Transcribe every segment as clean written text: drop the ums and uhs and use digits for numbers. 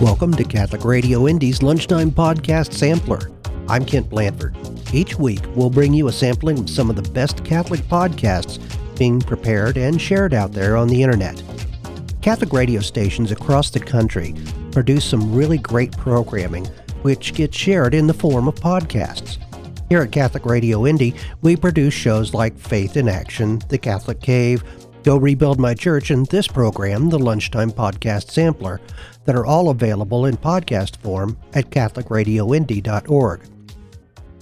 Welcome to Catholic Radio Indy's Lunchtime Podcast Sampler. I'm Kent Blanford. Each week, we'll bring you a sampling of some of the best Catholic podcasts being prepared and shared out there on the internet. Catholic radio stations across the country produce some really great programming, which gets shared in the form of podcasts. Here at Catholic Radio Indy, we produce shows like Faith in Action, The Catholic Cave, Go Rebuild My Church, and this program, the Lunchtime Podcast Sampler, that are all available in podcast form at CatholicRadioIndy.org.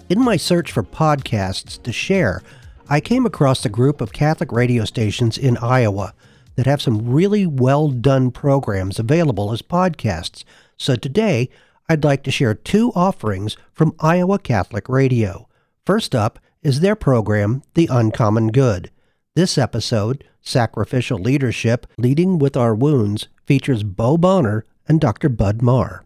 In my search for podcasts to share, I came across a group of Catholic radio stations in Iowa that have some really well-done programs available as podcasts. So today, I'd like to share two offerings from Iowa Catholic Radio. First up is their program, The Uncommon Good. This episode, Sacrificial Leadership, Leading with Our Wounds, features Bo Bonner and Dr. Bud Marr.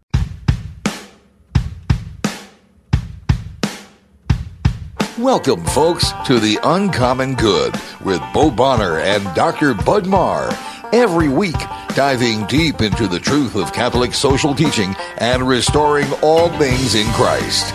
Welcome, folks, to The Uncommon Good with Bo Bonner and Dr. Bud Marr. Every week, diving deep into the truth of Catholic social teaching and restoring all things in Christ.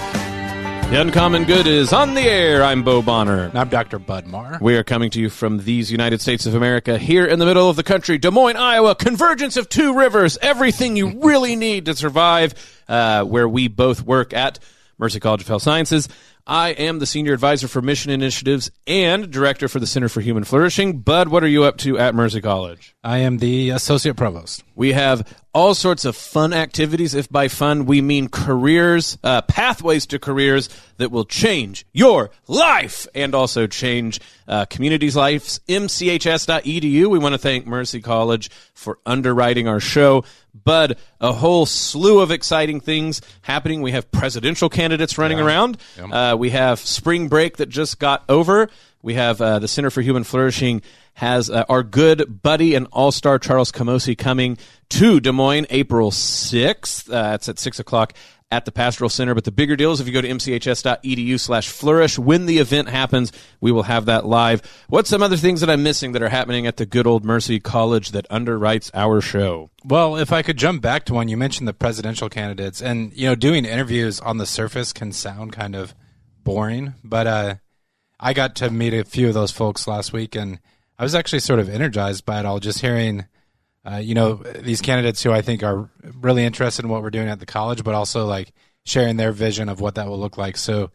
The Uncommon Good is on the air. I'm Bo Bonner. And I'm Dr. Bud Marr. We are coming to you from these United States of America, here in the middle of the country, Des Moines, Iowa, convergence of two rivers, everything you really need to survive, where we both work at Mercy College of Health Sciences. I am the Senior Advisor for Mission Initiatives and Director for the Center for Human Flourishing. Bud, what are you up to at Mercy College? I am the Associate Provost. We have all sorts of fun activities. If by fun we mean careers, pathways to careers that will change your life and also change communities' lives. MCHS.edu. We want to thank Mercy College for underwriting our show. Bud, a whole slew of exciting things happening. We have presidential candidates running around. Yeah. We have spring break that just got over. We have the Center for Human Flourishing has our good buddy and all-star Charles Camosi coming to Des Moines April 6th. It's at 6 o'clock at the Pastoral Center. But the bigger deal is if you go to mchs.edu/flourish, when the event happens, we will have that live. What's some other things that I'm missing that are happening at the good old Mercy College that underwrites our show? Well, if I could jump back to one, you mentioned the presidential candidates. And, you know, doing interviews on the surface can sound kind of boring, but I got to meet a few of those folks last week, and I was actually sort of energized by it all, just hearing these candidates who I think are really interested in what we're doing at the college, but also like sharing their vision of what that will look like. So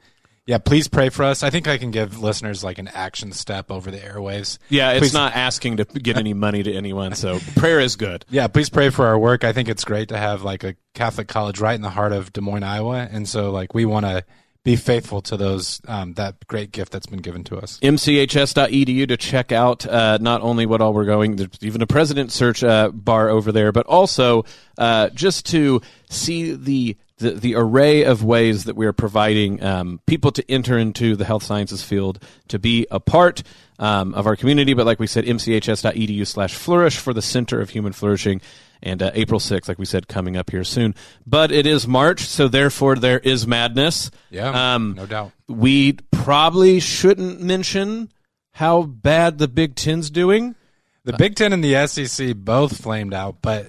yeah, please pray for us. I think I can give listeners like an action step over the airwaves. Yeah, it's please. Not asking to give any money to anyone, so prayer is good. Yeah, please pray for our work. I think it's great to have like a Catholic college right in the heart of Des Moines, Iowa, and so like we want to be faithful to those that great gift that's been given to us. MCHS.edu to check out not only what all we're going, there's even a president search bar over there, but also just to see the array of ways that we are providing people to enter into the health sciences field to be a part of our community. But like we said, mchs.edu/flourish for the Center of Human Flourishing. And April 6th, like we said, coming up here soon. But it is March, so therefore there is madness. Yeah, no doubt. We probably shouldn't mention how bad the Big Ten's doing. The Big Ten and the SEC both flamed out, but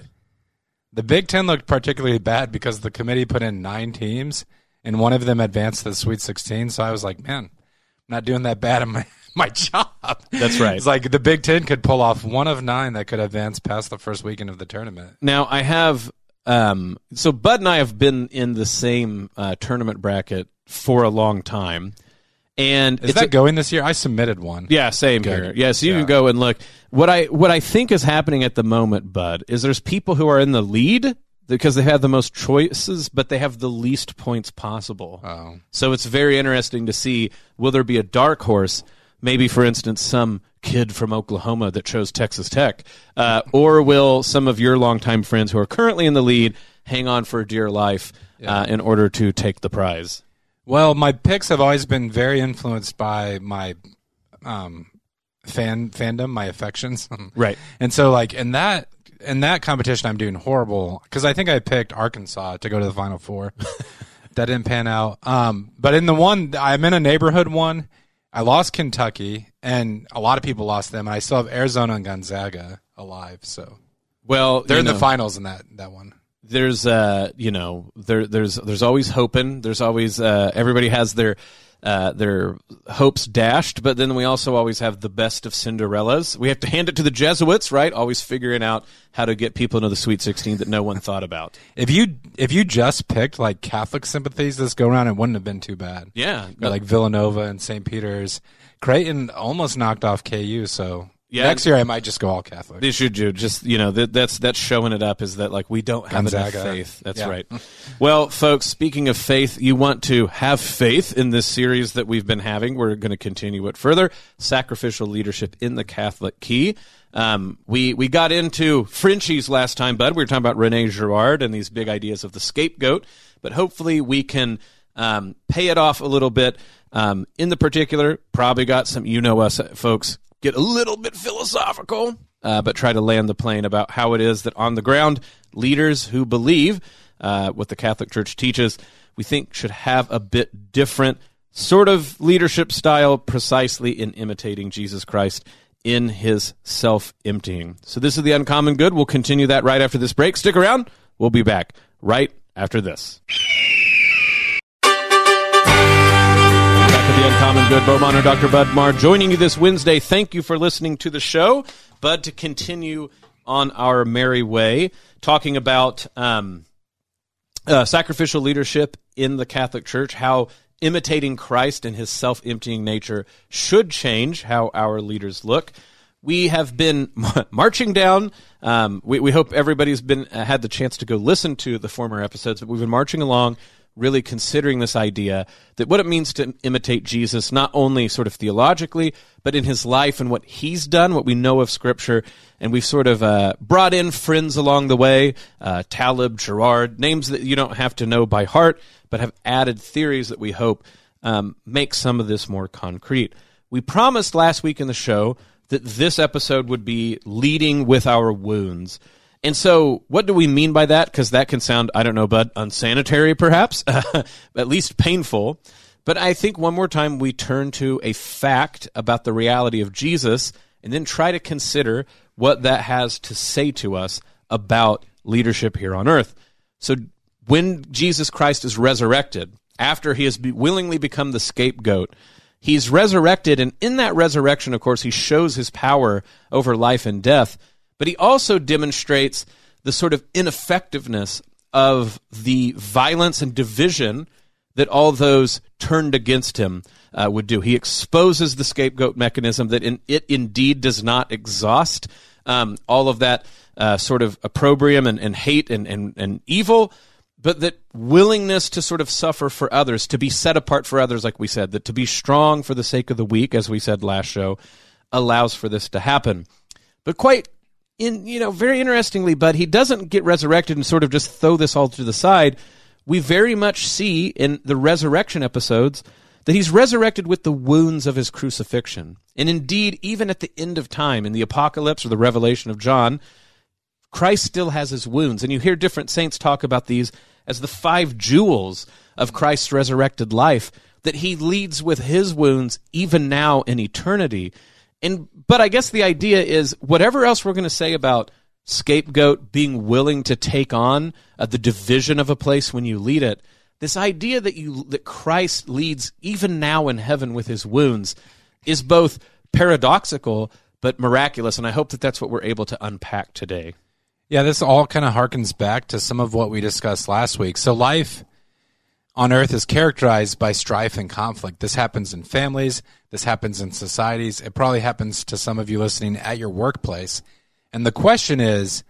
the Big Ten looked particularly bad because the committee put in 9 teams, and one of them advanced to the Sweet 16. So I was like, man, I'm not doing that bad in my job. That's right. It's like the Big Ten could pull off one of 9 that could advance past the first weekend of the tournament. Now, I have so Bud and I have been in the same tournament bracket for a long time. And is that going this year? I submitted one. Yeah, same here. Yeah, so you can go and look. What I think is happening at the moment, Bud, is there's people who are in the lead because they have the most choices, but they have the least points possible. Oh. So it's very interesting to see, will there be a dark horse? Maybe, for instance, some kid from Oklahoma that chose Texas Tech. Or will some of your longtime friends who are currently in the lead hang on for dear life in order to take the prize? Well, my picks have always been very influenced by my fandom, my affections. Right. And so, like, in that competition, I'm doing horrible because I think I picked Arkansas to go to the Final Four. That didn't pan out. But in the one, I'm in a neighborhood one. I lost Kentucky, and a lot of people lost them, and I still have Arizona and Gonzaga alive. So, well, they're in the finals in that one. there's there's always hoping. There's always everybody has their hopes dashed, but then we also always have the best of Cinderellas. We have to hand it to the Jesuits, right? Always figuring out how to get people into the Sweet 16 that no one thought about. If you just picked like Catholic sympathies this go around, it wouldn't have been too bad. Yeah, no. Like Villanova and St. Peter's, Creighton almost knocked off KU. So yeah, next year I might just go all Catholic. They should do just that's showing it up is that like we don't have enough faith. That's right. Well, folks, speaking of faith, you want to have faith in this series that we've been having. We're going to continue it further. Sacrificial leadership in the Catholic key. We got into Frenchies last time, Bud. We were talking about Rene Girard and these big ideas of the scapegoat. But hopefully we can pay it off a little bit. In the particular, probably got some, us folks get a little bit philosophical, but try to land the plane about how it is that on the ground, leaders who believe what the Catholic Church teaches, we think should have a bit different sort of leadership style, precisely in imitating Jesus Christ in his self-emptying. So this is The Uncommon Good. We'll continue that right after this break. Stick around. We'll be back right after this. The Uncommon Good, Bo Bonner, Dr. Bud Marr, joining you this Wednesday. Thank you for listening to the show. Bud, to continue on our merry way, talking about sacrificial leadership in the Catholic Church, how imitating Christ and his self-emptying nature should change how our leaders look. We have been marching down. We hope everybody's been had the chance to go listen to the former episodes, but we've been marching along, really considering this idea that what it means to imitate Jesus, not only sort of theologically, but in his life and what he's done, what we know of Scripture. And we've sort of brought in friends along the way, Talib, Girard, names that you don't have to know by heart, but have added theories that we hope make some of this more concrete. We promised last week in the show that this episode would be leading with our wounds. And so what do we mean by that? Because that can sound, I don't know, Bud, unsanitary perhaps, at least painful. But I think one more time we turn to a fact about the reality of Jesus and then try to consider what that has to say to us about leadership here on earth. So when Jesus Christ is resurrected, after he has willingly become the scapegoat, he's resurrected, and in that resurrection, of course, he shows his power over life and death. But he also demonstrates the sort of ineffectiveness of the violence and division that all those turned against him would do. He exposes the scapegoat mechanism that it indeed does not exhaust all of that sort of opprobrium and hate and evil, but that willingness to sort of suffer for others, to be set apart for others, like we said, that to be strong for the sake of the weak, as we said last show, allows for this to happen. But quite very interestingly, but he doesn't get resurrected and sort of just throw this all to the side. We very much see in the resurrection episodes that he's resurrected with the wounds of his crucifixion. And indeed, even at the end of time, in the Apocalypse or the Revelation of John, Christ still has his wounds. And you hear different saints talk about these as the 5 jewels of Christ's resurrected life, that he leads with his wounds even now in eternity. But I guess the idea is whatever else we're going to say about scapegoat being willing to take on the division of a place when you lead it, this idea that Christ leads even now in heaven with his wounds is both paradoxical but miraculous, and I hope that that's what we're able to unpack today. Yeah, this all kind of harkens back to some of what we discussed last week. So life on earth is characterized by strife and conflict. This happens in families. This happens in societies. It probably happens to some of you listening at your workplace. And the question is,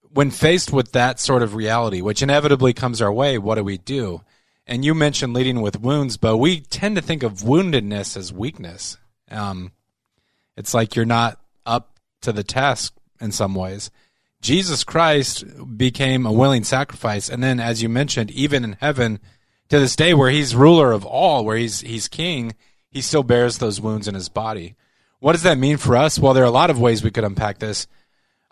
when faced with that sort of reality, which inevitably comes our way, what do we do? And you mentioned leading with wounds, but we tend to think of woundedness as weakness. It's like you're not up to the task in some ways. Jesus Christ became a willing sacrifice. And then, as you mentioned, even in heaven, to this day where he's ruler of all, where he's king, he still bears those wounds in his body. What does that mean for us? Well, there are a lot of ways we could unpack this.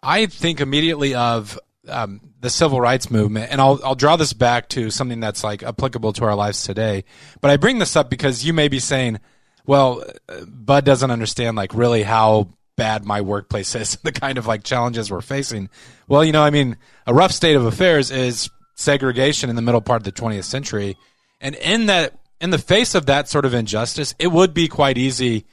I think immediately of the civil rights movement, and I'll draw this back to something that's like applicable to our lives today. But I bring this up because you may be saying, well, Bud doesn't understand like really how bad my workplace is, the kind of like challenges we're facing. Well, you know, I mean, a rough state of affairs is segregation in the middle part of the 20th century. And in that, in the face of that sort of injustice, it would be quite easy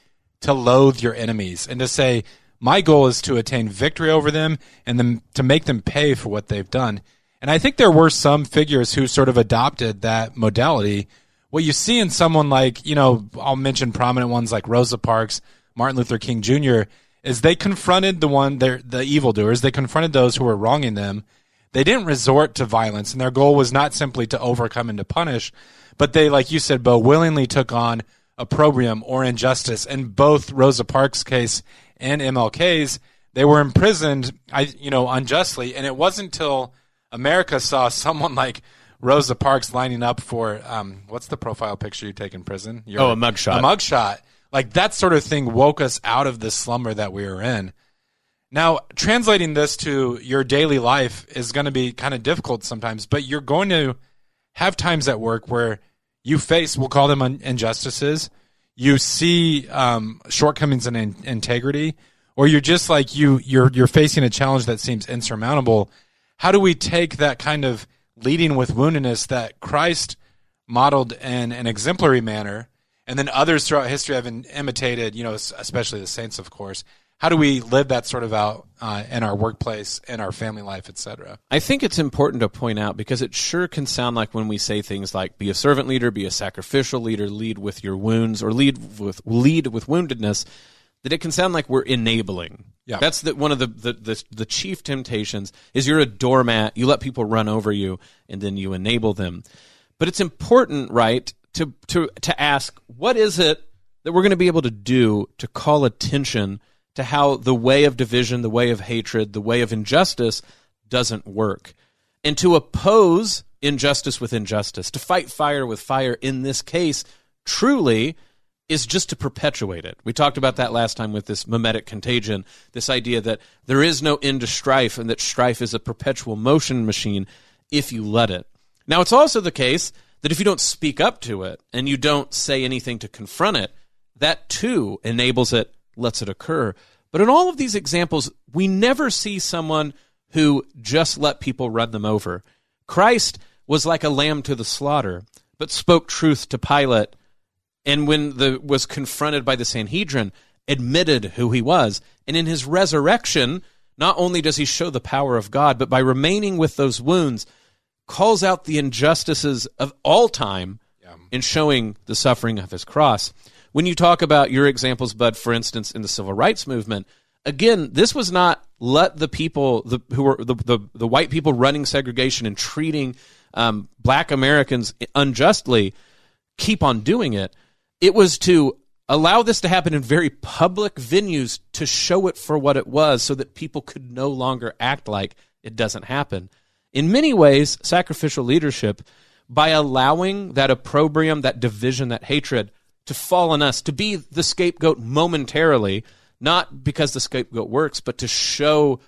to loathe your enemies and to say, my goal is to attain victory over them and then to make them pay for what they've done. And I think there were some figures who sort of adopted that modality. What you see in someone like, you know, I'll mention prominent ones like Rosa Parks, Martin Luther King Jr., is they confronted the evildoers. They confronted those who were wronging them. They didn't resort to violence, and their goal was not simply to overcome and to punish, but they, like you said, Bo, willingly took on opprobrium or injustice. In both Rosa Parks' case and MLK's, they were imprisoned, unjustly, and it wasn't until America saw someone like Rosa Parks lining up for what's the profile picture you take in prison? A mugshot. A mugshot. Like that sort of thing woke us out of the slumber that we were in. Now, translating this to your daily life is going to be kind of difficult sometimes, but you're going to have times at work where you face, we'll call them injustices, you see shortcomings in integrity, or you're just like you're facing a challenge that seems insurmountable. How do we take that kind of leading with woundedness that Christ modeled in an exemplary manner, and then others throughout history have imitated, you know, especially the saints, of course? How do we live that sort of out in our workplace, in our family life, etc.? I think it's important to point out, because it sure can sound like when we say things like be a servant leader, be a sacrificial leader, lead with your wounds, or lead with woundedness, that it can sound like we're enabling. Yeah. That's one of the chief temptations is you're a doormat, you let people run over you, and then you enable them. But it's important, right, to ask, what is it that we're going to be able to do to call attention to how the way of division, the way of hatred, the way of injustice doesn't work? And to oppose injustice with injustice, to fight fire with fire in this case, truly is just to perpetuate it. We talked about that last time with this mimetic contagion, this idea that there is no end to strife and that strife is a perpetual motion machine if you let it. Now, it's also the case that if you don't speak up to it and you don't say anything to confront it, that too enables it, lets it occur. But in all of these examples, we never see someone who just let people run them over. Christ was like a lamb to the slaughter, but spoke truth to Pilate. And when was confronted by the Sanhedrin, admitted who he was. And in his resurrection, not only does he show the power of God, but by remaining with those wounds, calls out the injustices of all time in showing the suffering of his cross. When you talk about your examples, Bud, for instance, in the civil rights movement, again, this was not let the people who were the white people running segregation and treating black Americans unjustly keep on doing it. It was to allow this to happen in very public venues to show it for what it was so that people could no longer act like it doesn't happen. In many ways, sacrificial leadership, by allowing that opprobrium, that division, that hatred to fall on us, to be the scapegoat momentarily, not because the scapegoat works, but to show,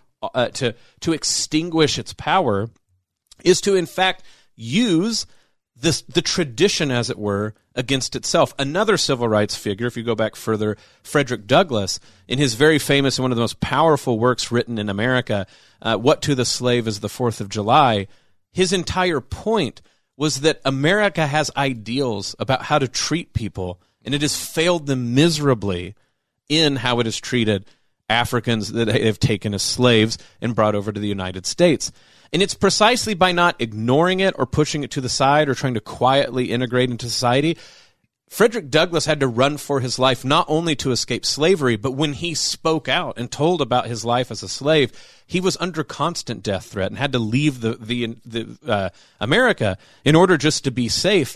to extinguish its power, is to in fact use the tradition, as it were, against itself. Another civil rights figure, if you go back further, Frederick Douglass, in his very famous and one of the most powerful works written in America, What to the Slave is the 4th of July, his entire point was that America has ideals about how to treat people, and it has failed them miserably in how it has treated Africans that they have taken as slaves and brought over to the United States. And it's precisely by not ignoring it or pushing it to the side or trying to quietly integrate into society. Frederick Douglass had to run for his life, not only to escape slavery, but when he spoke out and told about his life as a slave, he was under constant death threat and had to leave the America in order just to be safe.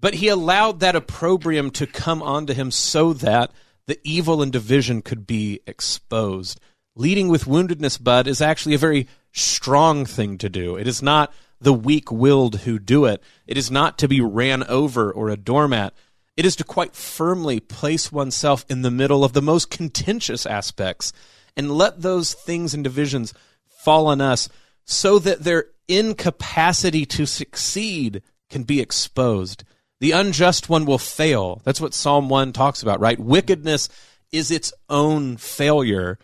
But he allowed that opprobrium to come onto him so that the evil and division could be exposed. Leading with woundedness, Bud, is actually a very strong thing to do. It is not the weak-willed who do it. It is not to be ran over or a doormat. It is to quite firmly place oneself in the middle of the most contentious aspects and let those things and divisions fall on us so that their incapacity to succeed can be exposed. The unjust one will fail. That's what Psalm 1 talks about, right? Wickedness is its own failure,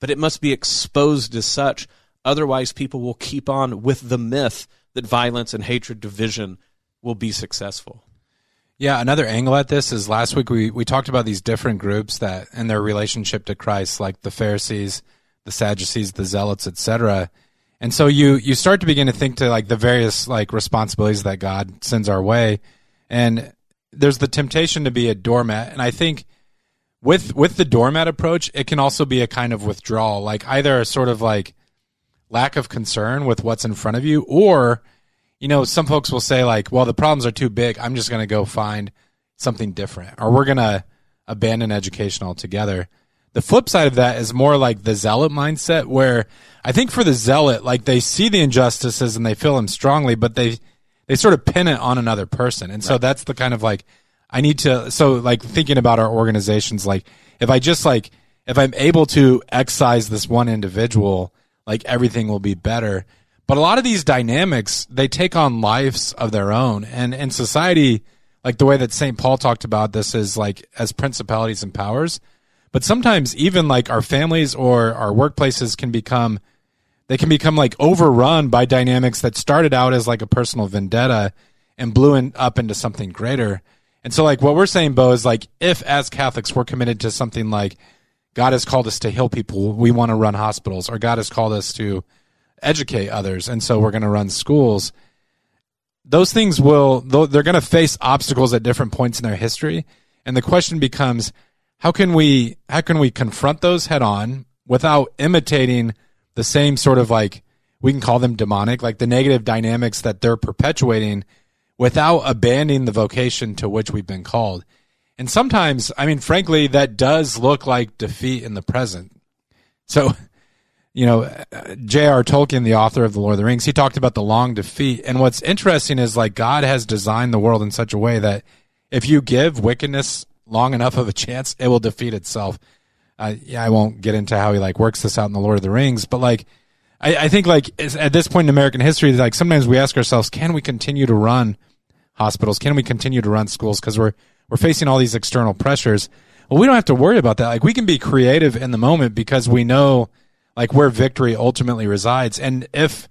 but it must be exposed as such. Otherwise, people will keep on with the myth that violence and hatred, division will be successful. Yeah, another angle at this is last week we talked about these different groups that and their relationship to Christ, like the Pharisees, the Sadducees, the Zealots, etc. And so you start to begin to think to like the various like responsibilities that God sends our way, and there's the temptation to be a doormat. And I think with the doormat approach, it can also be a kind of withdrawal, like either a sort of like lack of concern with what's in front of you, or, you know, some folks will say like, well, the problems are too big. I'm just going to go find something different, or we're going to abandon education altogether. The flip side of that is more like the zealot mindset, where I think for the zealot, like they see the injustices and they feel them strongly, but they sort of pin it on another person. And so right. That's the kind of like, I need to, so like thinking about our organizations, like if I just like, if I'm able to excise this one individual, like everything will be better. But a lot of these dynamics, they take on lives of their own. And in society, like the way that St. Paul talked about this is like as principalities and powers. But sometimes even like our families or our workplaces can become, they can become like overrun by dynamics that started out as like a personal vendetta and blew up into something greater. And so like what we're saying, Bo, is like if as Catholics we're committed to something like God has called us to heal people, we want to run hospitals, or God has called us to educate others, and so we're going to run schools. Those things will, they're going to face obstacles at different points in their history, and the question becomes, how can we confront those head on without imitating the same sort of like, we can call them demonic, like the negative dynamics that they're perpetuating, without abandoning the vocation to which we've been called. And sometimes, I mean, frankly, that does look like defeat in the present. So, you know, J.R. Tolkien, the author of The Lord of the Rings, he talked about the long defeat. And what's interesting is like God has designed the world in such a way that if you give wickedness long enough of a chance, it will defeat itself. Yeah, I won't get into how he like works this out in The Lord of the Rings, but like I think like at this point in American history, like sometimes we ask ourselves, can we continue to run hospitals? Can we continue to run schools? Because we're facing all these external pressures. Well, we don't have to worry about that. Like we can be creative in the moment because we know like where victory ultimately resides. And if,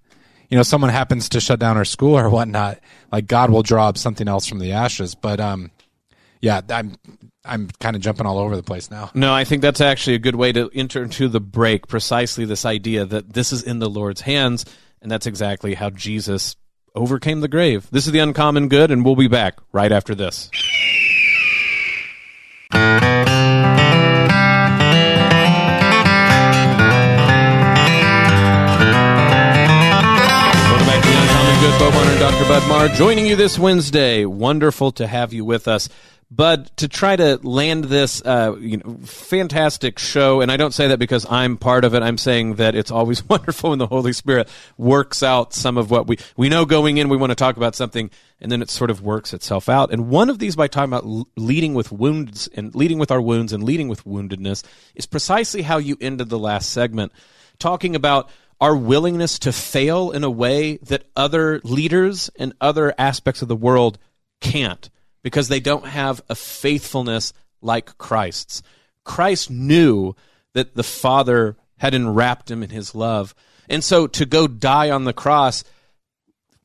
you know, someone happens to shut down our school or whatnot, like God will draw up something else from the ashes. But, yeah, I'm kind of jumping all over the place now. No, I think that's actually a good way to enter into the break, precisely this idea that this is in the Lord's hands. And that's exactly how Jesus overcame the grave. This is The Uncommon Good, and we'll be back right after this. Bo Bonner and Dr. Bud Marr joining you this Wednesday. Wonderful to have you with us. Bud, to try to land this fantastic show, and I don't say that because I'm part of it. I'm saying that it's always wonderful when the Holy Spirit works out some of what we know going in. We want to talk about something, and then it sort of works itself out. And one of these, by talking about leading with wounds and leading with our wounds and leading with woundedness, is precisely how you ended the last segment, talking about our willingness to fail in a way that other leaders and other aspects of the world can't, because they don't have a faithfulness like Christ's. Christ knew that the Father had enwrapped him in his love. And so to go die on the cross,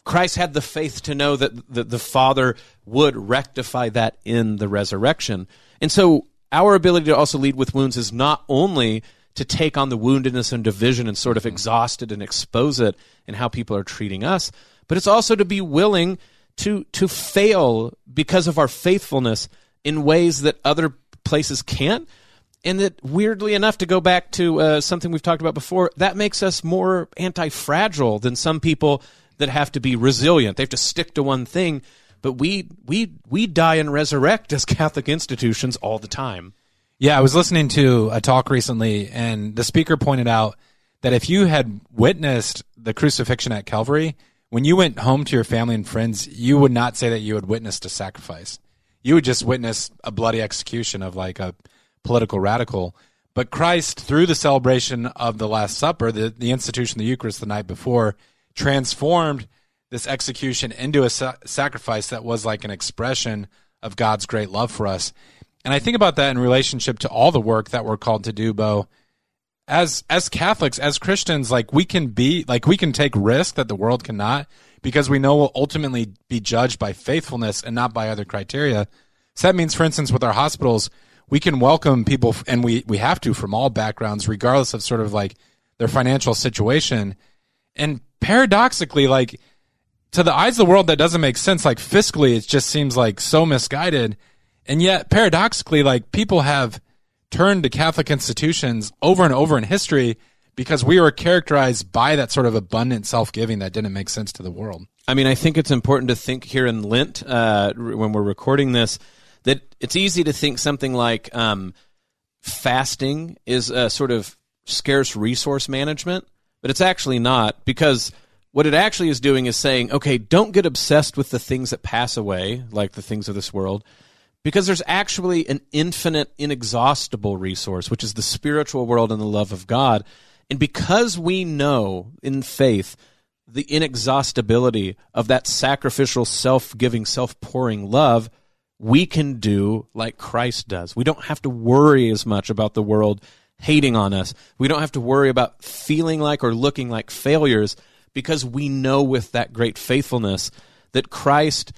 Christ had the faith to know that the Father would rectify that in the resurrection. And so our ability to also lead with wounds is not only to take on the woundedness and division and sort of exhaust it and expose it in how people are treating us, but it's also to be willing to fail because of our faithfulness in ways that other places can't, and that, weirdly enough, to go back to something we've talked about before, that makes us more anti-fragile than some people that have to be resilient. They have to stick to one thing, but we die and resurrect as Catholic institutions all the time. Yeah, I was listening to a talk recently, and the speaker pointed out that if you had witnessed the crucifixion at Calvary, when you went home to your family and friends, you would not say that you had witnessed a sacrifice. You would just witness a bloody execution of like a political radical. But Christ, through the celebration of the Last Supper, the institution of the Eucharist the night before, transformed this execution into a sacrifice that was like an expression of God's great love for us. And I think about that in relationship to all the work that we're called to do, Bo. As Catholics, as Christians, like we can take risk that the world cannot, because we know we'll ultimately be judged by faithfulness and not by other criteria. So that means, for instance, with our hospitals, we can welcome people, and we have to, from all backgrounds, regardless of sort of like their financial situation. And paradoxically, like to the eyes of the world, that doesn't make sense. Like fiscally, it just seems like so misguided. And yet paradoxically, like people have turned to Catholic institutions over and over in history because we were characterized by that sort of abundant self-giving that didn't make sense to the world. I mean, I think it's important to think here in Lent, when we're recording this, that it's easy to think something like fasting is a sort of scarce resource management, but it's actually not, because what it actually is doing is saying, okay, don't get obsessed with the things that pass away, like the things of this world, because there's actually an infinite, inexhaustible resource, which is the spiritual world and the love of God. And because we know in faith the inexhaustibility of that sacrificial, self-giving, self-pouring love, we can do like Christ does. We don't have to worry as much about the world hating on us. We don't have to worry about feeling like or looking like failures, because we know with that great faithfulness that Christ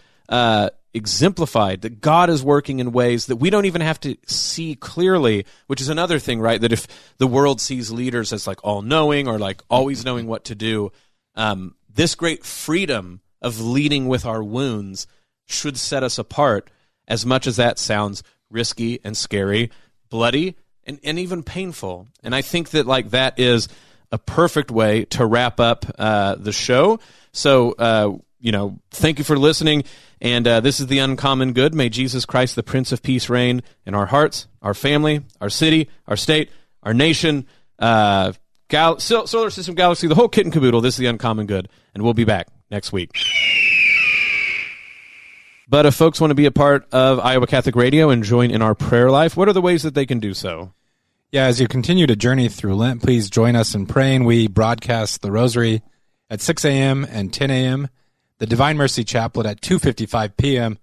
exemplified, that God is working in ways that we don't even have to see clearly, which is another thing, right? That if the world sees leaders as like all-knowing or like always knowing what to do, this great freedom of leading with our wounds should set us apart, as much as that sounds risky and scary, bloody, and even painful. And I think that like that is a perfect way to wrap up the show. So, thank you for listening. And this is The Uncommon Good. May Jesus Christ, the Prince of Peace, reign in our hearts, our family, our city, our state, our nation, solar system, galaxy, the whole kit and caboodle. This is The Uncommon Good. And we'll be back next week. But if folks want to be a part of Iowa Catholic Radio and join in our prayer life, what are the ways that they can do so? Yeah, as you continue to journey through Lent, please join us in praying. We broadcast the Rosary at 6 a.m. and 10 a.m., the Divine Mercy Chaplet at 2:55 p.m.,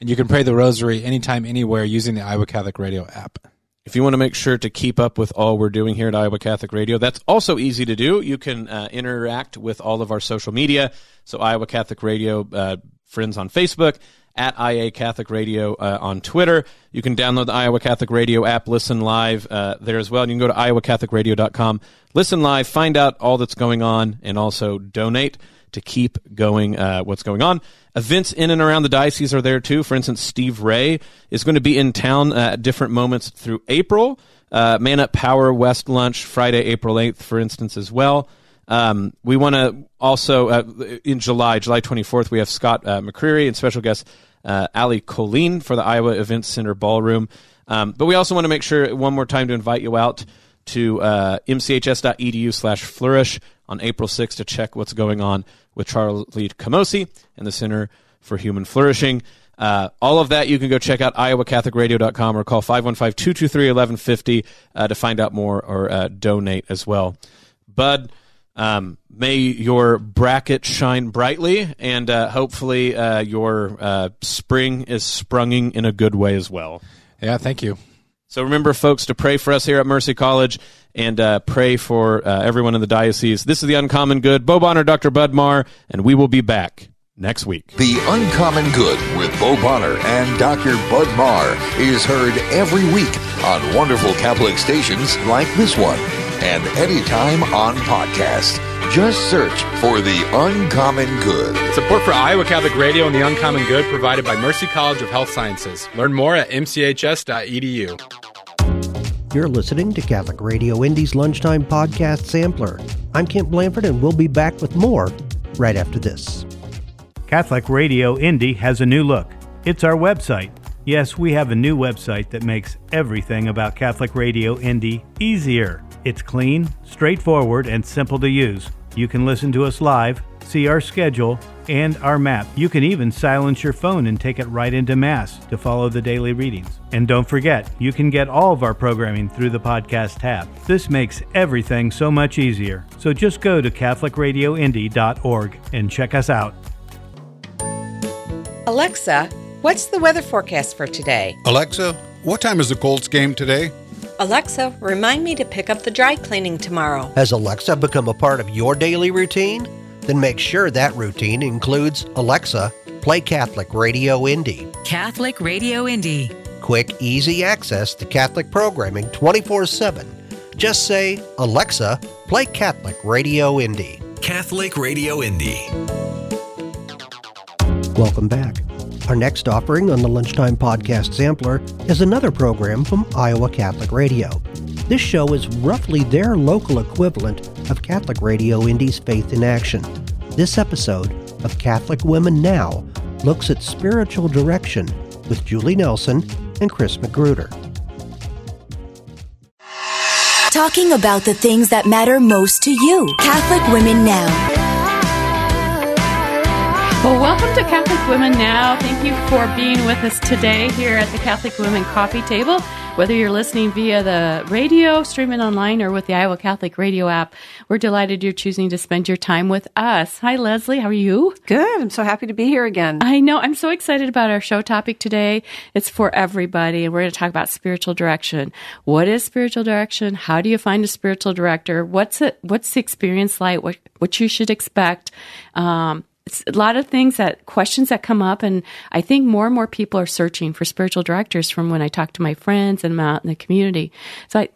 and you can pray the Rosary anytime, anywhere using the Iowa Catholic Radio app. If you want to make sure to keep up with all we're doing here at Iowa Catholic Radio, that's also easy to do. You can interact with all of our social media, so Iowa Catholic Radio friends on Facebook, at IA Catholic Radio on Twitter. You can download the Iowa Catholic Radio app, listen live there as well. And you can go to iowacatholicradio.com, listen live, find out all that's going on, and also donate to keep going what's going on. Events in and around the diocese are there too. For instance, Steve Ray is going to be in town at different moments through April. Man Up Power West Lunch, Friday, April 8th, for instance, as well. We want to also, in July 24th, we have Scott McCreary and special guest Ali Colleen for the Iowa Events Center Ballroom. But we also want to make sure one more time to invite you out to mchs.edu/flourish on April 6th to check what's going on with Charlie Camosi and the Center for Human Flourishing. All of that you can go check out iowacatholicradio.com or call 515-223-1150 to find out more or donate as well. Bud, may your bracket shine brightly, and hopefully your spring is sprunging in a good way as well. Yeah, thank you. So remember, folks, to pray for us here at Mercy College, and pray for everyone in the diocese. This is The Uncommon Good. Bo Bonner, Dr. Bud Marr, and we will be back next week. The Uncommon Good with Bo Bonner and Dr. Bud Marr is heard every week on wonderful Catholic stations like this one, and anytime on podcast. Just search for The Uncommon Good. Support for Iowa Catholic Radio and The Uncommon Good provided by Mercy College of Health Sciences. Learn more at MCHS.edu. You're listening to Catholic Radio Indy's Lunchtime Podcast Sampler. I'm Kent Blanford, and we'll be back with more right after this. Catholic Radio Indy has a new look. It's our website. Yes, we have a new website that makes everything about Catholic Radio Indy easier. It's clean, straightforward, and simple to use. You can listen to us live, see our schedule, and our map. You can even silence your phone and take it right into Mass to follow the daily readings. And don't forget, you can get all of our programming through the podcast tab. This makes everything so much easier. So just go to CatholicRadioIndy.org and check us out. Alexa, what's the weather forecast for today? Alexa, What time is the Colts game today? Alexa, remind me to pick up the dry cleaning tomorrow. Has Alexa become a part of your daily routine? Then make sure that routine includes Alexa, play Catholic Radio Indy. Catholic Radio Indy. Quick, easy access to Catholic programming 24/7. Just say, Alexa, play Catholic Radio Indy. Catholic Radio Indy. Welcome back. Our next offering on the Lunchtime Podcast Sampler is another program from Iowa Catholic Radio. This show is roughly their local equivalent of Catholic Radio Indy's Faith in Action. This episode of Catholic Women Now looks at spiritual direction with Julie Nelson and Chris McGruder. Talking about the things that matter most to you. Catholic Women Now. Well, welcome to Catholic Women Now. Thank you for being with us today here at the Catholic Women Coffee Table. Whether you're listening via the radio, streaming online, or with the Iowa Catholic Radio app, we're delighted you're choosing to spend your time with us. Hi, Leslie. How are you? Good. I'm so happy to be here again. I know. I'm so excited about our show topic today. It's for everybody, and we're going to talk about spiritual direction. What is spiritual direction? How do you find a spiritual director? What's the experience like? What you should expect? It's a lot of things questions that come up, and I think more and more people are searching for spiritual directors from when I talk to my friends and I'm out in the community. So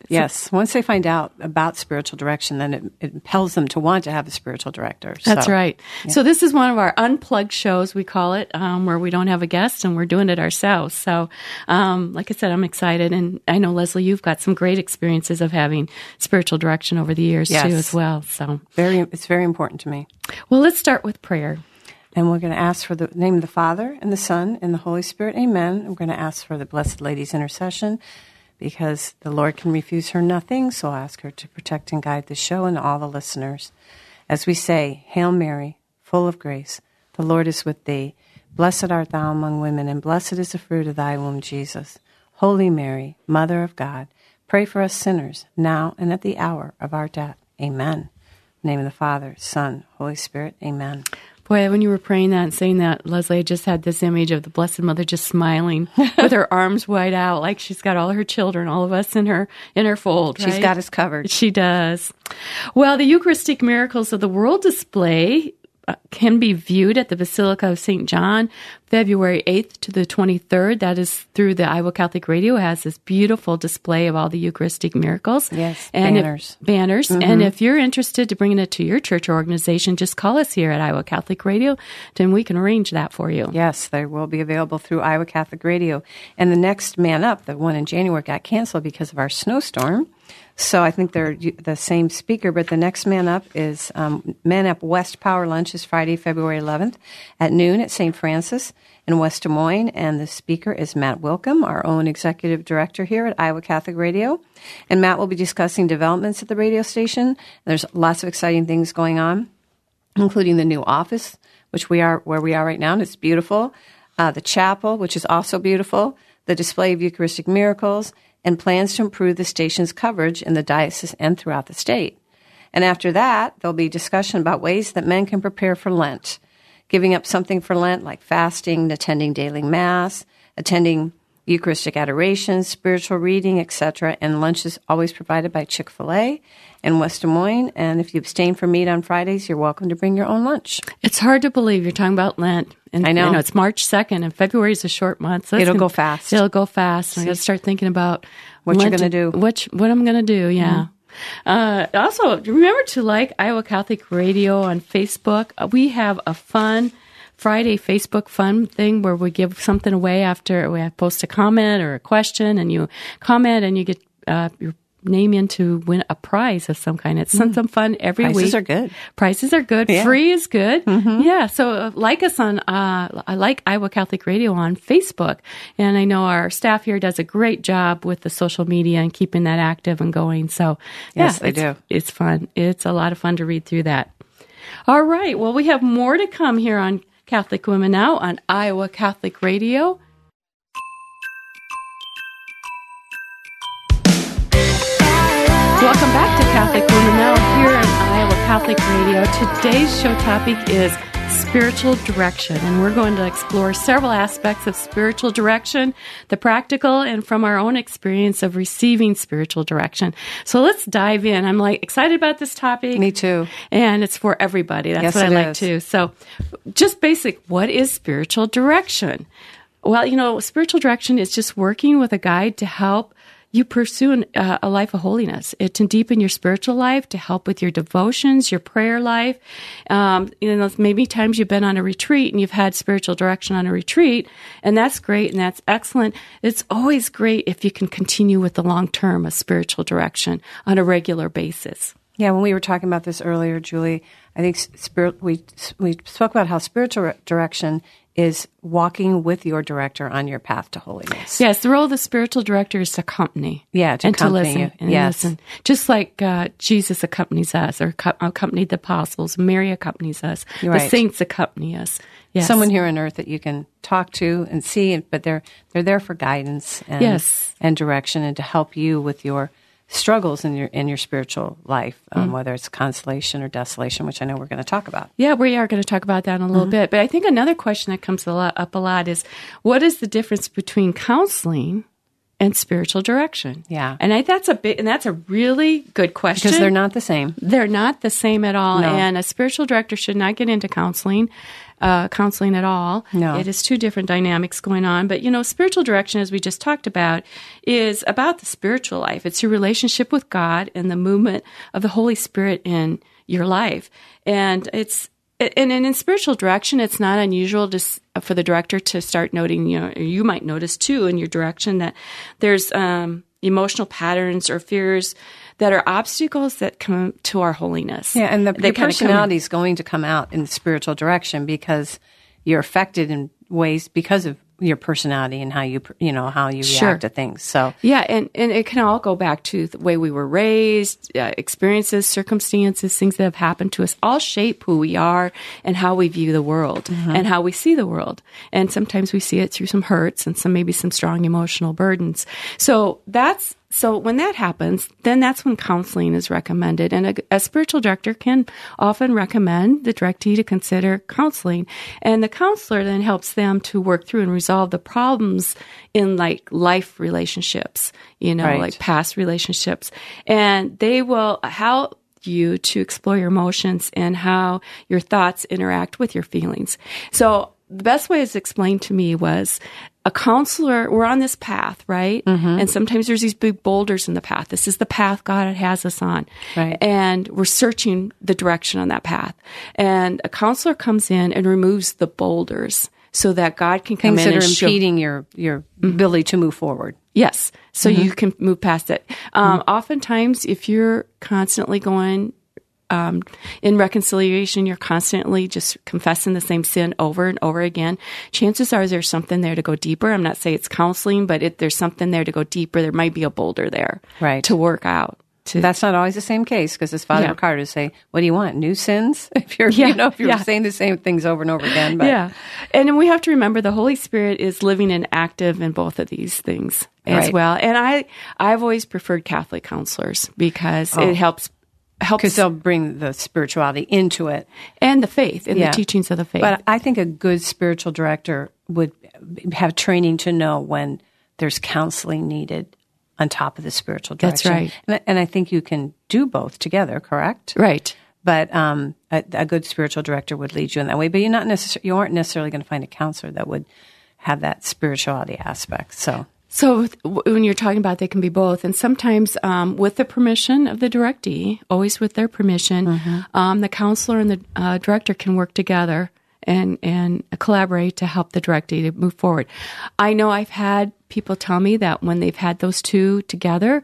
once they find out about spiritual direction, then it impels them to want to have a spiritual director. That's right. Yeah. So this is one of our unplugged shows, we call it, where we don't have a guest and we're doing it ourselves. So like I said, I'm excited, and I know, Leslie, you've got some great experiences of having spiritual direction over the years too as well. So it's very important to me. Well, let's start with prayer. And we're going to ask for the name of the Father, and the Son, and the Holy Spirit. Amen. We're going to ask for the Blessed Lady's intercession, because the Lord can refuse her nothing, so I'll ask her to protect and guide the show and all the listeners. As we say, Hail Mary, full of grace, the Lord is with thee. Blessed art thou among women, and blessed is the fruit of thy womb, Jesus. Holy Mary, Mother of God, pray for us sinners, now and at the hour of our death. Amen. In the name of the Father, Son, Holy Spirit. Amen. Boy, when you were praying that and saying that, Leslie, I just had this image of the Blessed Mother just smiling with her arms wide out, like she's got all her children, all of us in her fold. Right? She's got us covered. She does. Well, the Eucharistic Miracles of the World display can be viewed at the Basilica of St. John, February 8th to the 23rd. That is through the Iowa Catholic Radio. It has this beautiful display of all the Eucharistic miracles. Yes, and banners. Mm-hmm. And if you're interested to bringing it to your church or organization, just call us here at Iowa Catholic Radio, then we can arrange that for you. Yes, they will be available through Iowa Catholic Radio. And the next Man Up, the one in January, got canceled because of our snowstorm. So I think they're the same speaker, but the next Man Up is Man Up West Power Lunch is Friday, February 11th at noon at St. Francis in West Des Moines, and the speaker is Matt Wilkham, our own executive director here at Iowa Catholic Radio. And Matt will be discussing developments at the radio station. There's lots of exciting things going on, including the new office, which we are where we are right now, and it's beautiful, the chapel, which is also beautiful, the display of Eucharistic miracles, and plans to improve the station's coverage in the diocese and throughout the state. And after that, there'll be discussion about ways that men can prepare for Lent, giving up something for Lent, like fasting, attending daily Mass, attending Eucharistic adoration, spiritual reading, etc. And lunch is always provided by Chick-fil-A in West Des Moines. And if you abstain from meat on Fridays, you're welcome to bring your own lunch. It's hard to believe you're talking about Lent. And, I know. You know, it's March 2nd, and February is a short month. So it'll go fast. It'll go fast. I got to start thinking about what Lent, you're going to do. What I'm going to do, yeah. Mm-hmm. Also, remember to like Iowa Catholic Radio on Facebook. We have a fun Friday Facebook fun thing where we give something away after we post a comment or a question, and you comment and you get your name in to win a prize of some kind. It's something fun every week. Prices are good. Yeah. Free is good. Mm-hmm. Yeah. So like us on, I like Iowa Catholic Radio on Facebook. And I know our staff here does a great job with the social media and keeping that active and going. So yes, they do. It's fun. It's a lot of fun to read through that. All right. Well, we have more to come here on Catholic Women Now on Iowa Catholic Radio. Welcome back to Catholic Women Now here on Iowa Catholic Radio. Today's show topic is spiritual direction, and we're going to explore several aspects of spiritual direction, the practical, and from our own experience of receiving spiritual direction. So let's dive in. I'm excited about this topic. Me too. And it's for everybody. That's what I like too. So just basic, what is spiritual direction? Well, spiritual direction is just working with a guide to help you pursue a life of holiness, to deepen your spiritual life, to help with your devotions, your prayer life. Maybe times you've been on a retreat and you've had spiritual direction on a retreat, and that's great and that's excellent. It's always great if you can continue with the long term of spiritual direction on a regular basis. Yeah, when we were talking about this earlier, Julie, I think we spoke about how spiritual direction is walking with your director on your path to holiness. Yes, the role of the spiritual director is to accompany. Yeah, to accompany. And to listen. Listen. Just like Jesus accompanies us, or accompanied the apostles, Mary accompanies us, the saints accompany us. Yes. Someone here on earth that you can talk to and see, but they're there for guidance and, and direction, and to help you with your struggles in your spiritual life, whether it's consolation or desolation, which I know we're going to talk about. Yeah, we are going to talk about that in a little bit. But I think another question that comes up a lot is, what is the difference between counseling and spiritual direction? Yeah. And that's a really good question. Because they're not the same. They're not the same at all. No. And a spiritual director should not get into counseling at all. No. It is two different dynamics going on. But, spiritual direction, as we just talked about, is about the spiritual life. It's your relationship with God and the movement of the Holy Spirit in your life. And in spiritual direction, it's not unusual for the director to start noting, you might notice too in your direction that there's emotional patterns or fears that are obstacles that come to our holiness. Yeah, and the personality is going to come out in spiritual direction, because you're affected in ways because of your personality and how you react to things. So yeah, and it can all go back to the way we were raised, experiences, circumstances, things that have happened to us all shape who we are and how we view the world and how we see the world. And sometimes we see it through some hurts and maybe some strong emotional burdens. So when that happens, then that's when counseling is recommended. And a spiritual director can often recommend the directee to consider counseling. And the counselor then helps them to work through and resolve the problems in life relationships, like past relationships. And they will help you to explore your emotions and how your thoughts interact with your feelings. So the best way it's explained to me was, a counselor, we're on this path, right? And sometimes there's these big boulders in the path. This is the path God has us on. Right. And we're searching the direction on that path. And a counselor comes in and removes the boulders so that God can come in and show. Things that are impeding your ability to move forward. Yes. So you can move past it. Oftentimes, if you're constantly going in reconciliation, you're constantly just confessing the same sin over and over again, chances are there's something there to go deeper. I'm not saying it's counseling, but there's something there to go deeper. There might be a boulder there to work out. That's not always the same case, because as Father Ricardo would say, what do you want, new sins? If you're saying the same things over and over again. But. Yeah. And then we have to remember the Holy Spirit is living and active in both of these things as well. And I've always preferred Catholic counselors, because it helps. Because they'll bring the spirituality into it. And the faith, and the teachings of the faith. But I think a good spiritual director would have training to know when there's counseling needed on top of the spiritual direction. That's right. And I think you can do both together, correct? Right. But a good spiritual director would lead you in that way. But you aren't necessarily going to find a counselor that would have that spirituality aspect, so... So when you're talking about, they can be both, and sometimes with the permission of the directee, always with their permission, the counselor and the director can work together and collaborate to help the directee to move forward. I know I've had people tell me that when they've had those two together,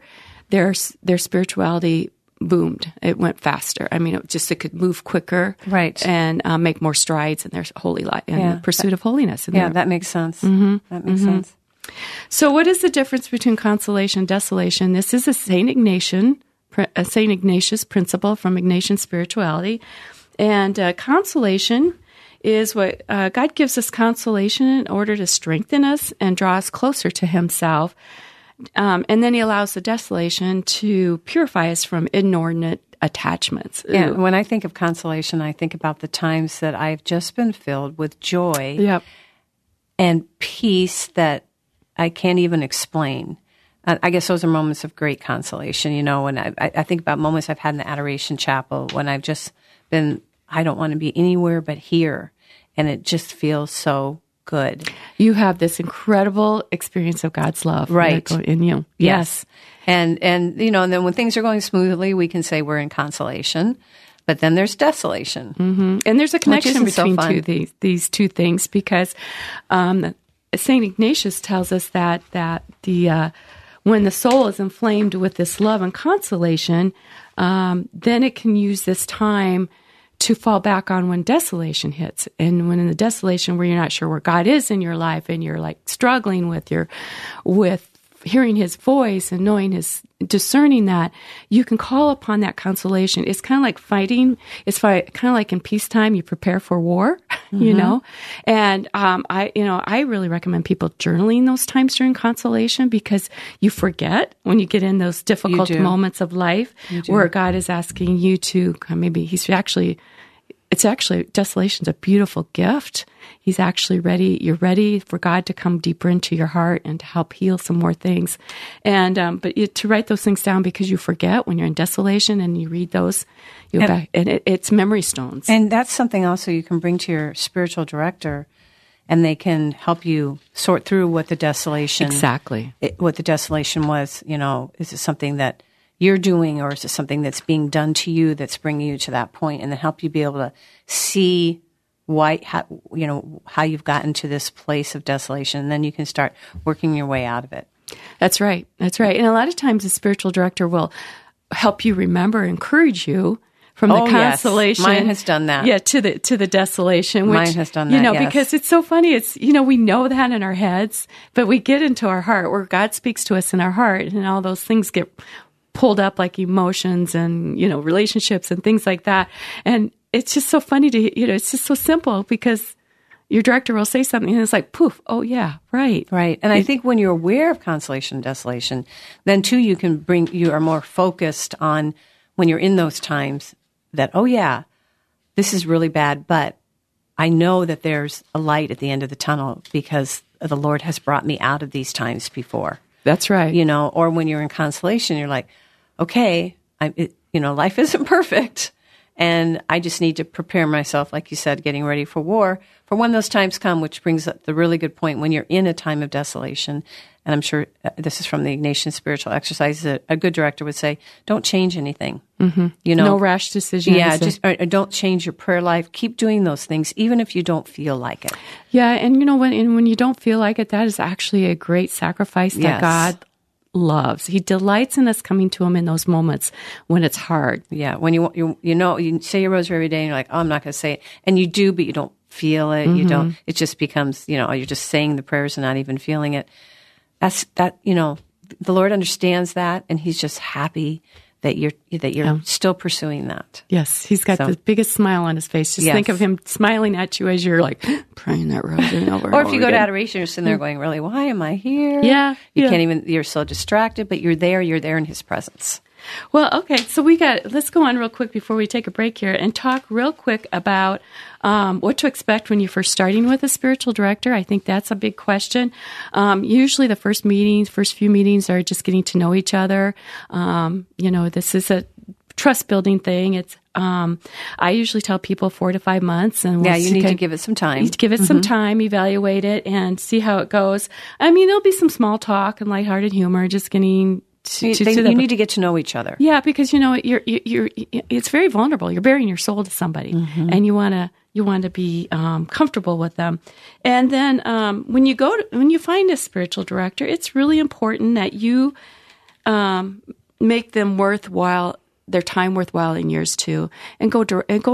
their spirituality boomed. It went faster. I mean, it could move quicker and make more strides in their holy life, in the pursuit of holiness. That makes sense. That makes sense. So what is the difference between consolation and desolation? This is a St. Ignatius principle from Ignatian spirituality. And consolation is what God gives us, consolation in order to strengthen us and draw us closer to himself. And then he allows the desolation to purify us from inordinate attachments. Ooh. And when I think of consolation, I think about the times that I've just been filled with joy and peace that I can't even explain. I guess those are moments of great consolation, you know, and I think about moments I've had in the Adoration Chapel when I've just been, I don't want to be anywhere but here, and it just feels so good. You have this incredible experience of God's love in you. Yes. And you know, and then when things are going smoothly, we can say we're in consolation, but then there's desolation. Mm-hmm. And there's a connection between these two things, because St. Ignatius tells us that the when the soul is inflamed with this love and consolation, then it can use this time to fall back on when desolation hits. And when in the desolation where you're not sure where God is in your life, and you're like struggling with hearing his voice and knowing his, discerning that, you can call upon that consolation. It's kind of like fighting. It's kind of like in peacetime, you prepare for war, mm-hmm. you know? And, I really recommend people journaling those times during consolation, because you forget when you get in those difficult moments of life where God is asking you to, maybe desolation's a beautiful gift. He's actually ready. You're ready for God to come deeper into your heart and to help heal some more things. And, but to write those things down, because you forget when you're in desolation, and you read those, it's memory stones. And that's something also you can bring to your spiritual director, and they can help you sort through what the desolation, what the desolation was, you know, is it something that you're doing, or is it something that's being done to you that's bringing you to that point, and then help you be able to see how you've gotten to this place of desolation, and then you can start working your way out of it. That's right. And a lot of times the spiritual director will help you remember, encourage you from the consolation. Yes. Mine has done that. Yeah, to the desolation. Which, mine has done that. You know, because it's so funny. It's, you know, we know that in our heads, but we get into our heart, where God speaks to us in our heart, and all those things get pulled up, like emotions and, you know, relationships and things like that. And it's just so funny to, you know, it's just so simple, because your director will say something and it's like, poof, oh yeah, right. Right. And I think when you're aware of consolation and desolation, then too, you are more focused on when you're in those times that, oh yeah, this is really bad, but I know that there's a light at the end of the tunnel, because the Lord has brought me out of these times before. That's right. You know, or when you're in consolation, you're like, okay, life isn't perfect, and I just need to prepare myself, like you said, getting ready for war, for when those times come, which brings up the really good point when you're in a time of desolation. And I'm sure this is from the Ignatian spiritual exercises. A good director would say, don't change anything. Mm-hmm. You know, no rash decisions. Yeah, or don't change your prayer life. Keep doing those things, even if you don't feel like it. Yeah, and you know, when you don't feel like it, that is actually a great sacrifice that God loves. He delights in us coming to him in those moments when it's hard. Yeah, when you say your rosary every day, and you're like, oh, I'm not going to say it, and you do, but you don't feel it. Mm-hmm. You don't. It just becomes, you know, you're just saying the prayers and not even feeling it. The Lord understands that, and he's just happy that you're still pursuing that. Yes, he's got the biggest smile on his face. Just think of him smiling at you as you're like praying that rosary over. Or if you go to adoration, you're sitting there going, "Really, why am I here?" Yeah, you can't even. You're so distracted, but you're there in his presence. Well, okay, so let's go on real quick before we take a break here and talk real quick about what to expect when you're first starting with a spiritual director. I think that's a big question. Usually the first few meetings are just getting to know each other. You know, this is a trust-building thing. It's I usually tell people 4 to 5 months, and you need to give it some time. You need to give it mm-hmm. some time, evaluate it, and see how it goes. I mean, there'll be some small talk and lighthearted humor, just getting... You need to get to know each other. Yeah, because you know it's very vulnerable. You're bearing your soul to somebody, mm-hmm. and you want to be comfortable with them. And then when you find a spiritual director, it's really important that you make them worthwhile, their time worthwhile in yours too, and go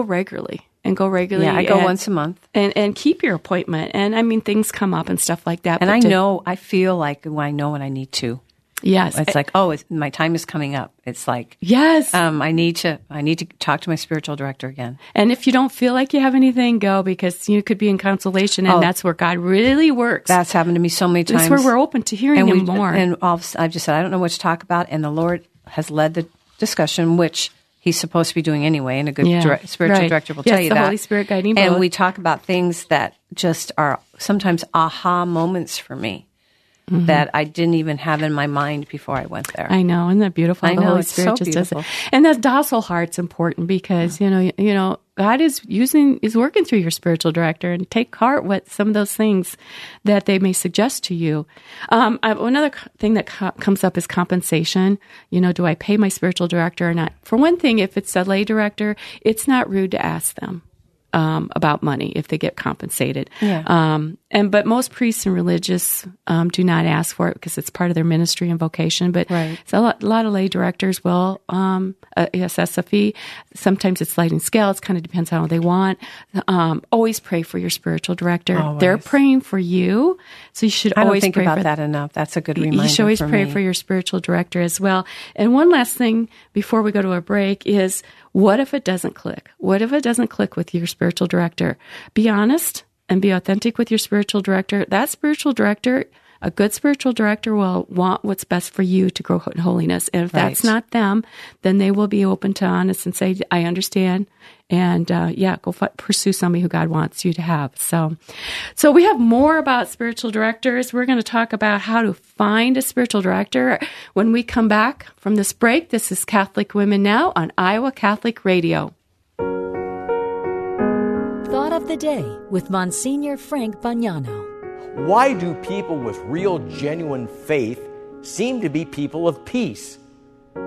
regularly. And go regularly. Yeah, I go once a month. And keep your appointment. And I mean, things come up and stuff like that. And I know, I feel like I know when I need to. Yes. It's like, oh, my time is coming up. It's like, yes, I need to talk to my spiritual director again. And if you don't feel like you have anything, go, because you could be in consolation, and that's where God really works. That's happened to me so many times. That's where we're open to hearing Him more. And I've just said, I don't know what to talk about, and the Lord has led the discussion, which He's supposed to be doing anyway, and a good spiritual director will tell you that. Holy Spirit guiding. And we talk about things that just are sometimes aha moments for me. Mm-hmm. That I didn't even have in my mind before I went there. I know, isn't that beautiful? The Holy Spirit just does it. And that docile heart's important, because you know, God is working through your spiritual director, and take heart with some of those things that they may suggest to you. Another thing that comes up is compensation. You know, do I pay my spiritual director or not? For one thing, if it's a lay director, it's not rude to ask them about money if they get compensated. Yeah. But most priests and religious do not ask for it, because it's part of their ministry and vocation. But so a lot of lay directors will assess a fee. Sometimes it's sliding scales. It kind of depends on what they want. Always pray for your spiritual director. Always. They're praying for you, so you should always pray about that enough. That's a good reminder. You should always pray for your spiritual director as well. And one last thing before we go to a break is, what if it doesn't click? What if it doesn't click with your spiritual director? Be honest. And be authentic with your spiritual director. That spiritual director, a good spiritual director, will want what's best for you to grow in holiness. And if that's not them, then they will be open to honest and say, I understand. And go pursue somebody who God wants you to have. So we have more about spiritual directors. We're going to talk about how to find a spiritual director when we come back from this break. This is Catholic Women Now on Iowa Catholic Radio. Thought of the Day with Monsignor Frank Bagnano. Why do people with real, genuine faith seem to be people of peace?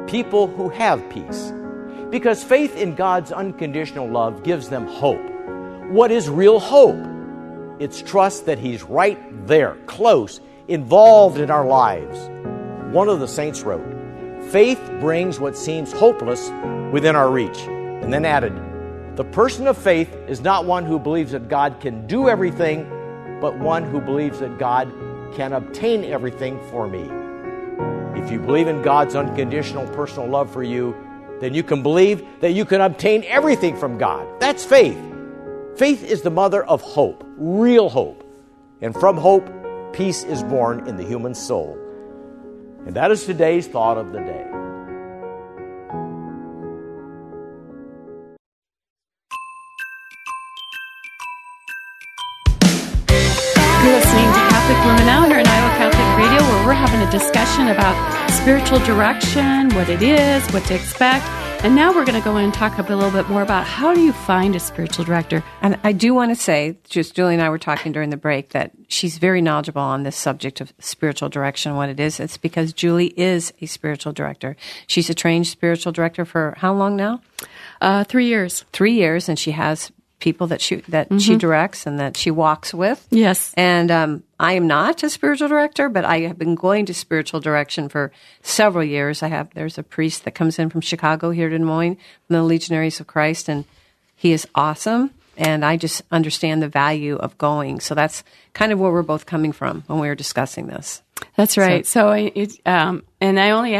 People who have peace. Because faith in God's unconditional love gives them hope. What is real hope? It's trust that He's right there, close, involved in our lives. One of the saints wrote, "Faith brings what seems hopeless within our reach," and then added, "The person of faith is not one who believes that God can do everything, but one who believes that God can obtain everything for me." If you believe in God's unconditional personal love for you, then you can believe that you can obtain everything from God. That's faith. Faith is the mother of hope, real hope. And from hope, peace is born in the human soul. And that is today's Thought of the Day. We're having a discussion about spiritual direction, what it is, what to expect. And now we're going to go in and talk a little bit more about how do you find a spiritual director. And I do want to say, just Julie and I were talking during the break, that she's very knowledgeable on this subject of spiritual direction, what it is. It's because Julie is a spiritual director. She's a trained spiritual director for how long now? 3 years. 3 years, and she has people that she directs and that she walks with. Yes. And I am not a spiritual director, but I have been going to spiritual direction for several years. There's a priest that comes in from Chicago here to Des Moines, from the Legionaries of Christ, and he is awesome. And I just understand the value of going. So that's kind of where we're both coming from when we were discussing this. That's right. So I only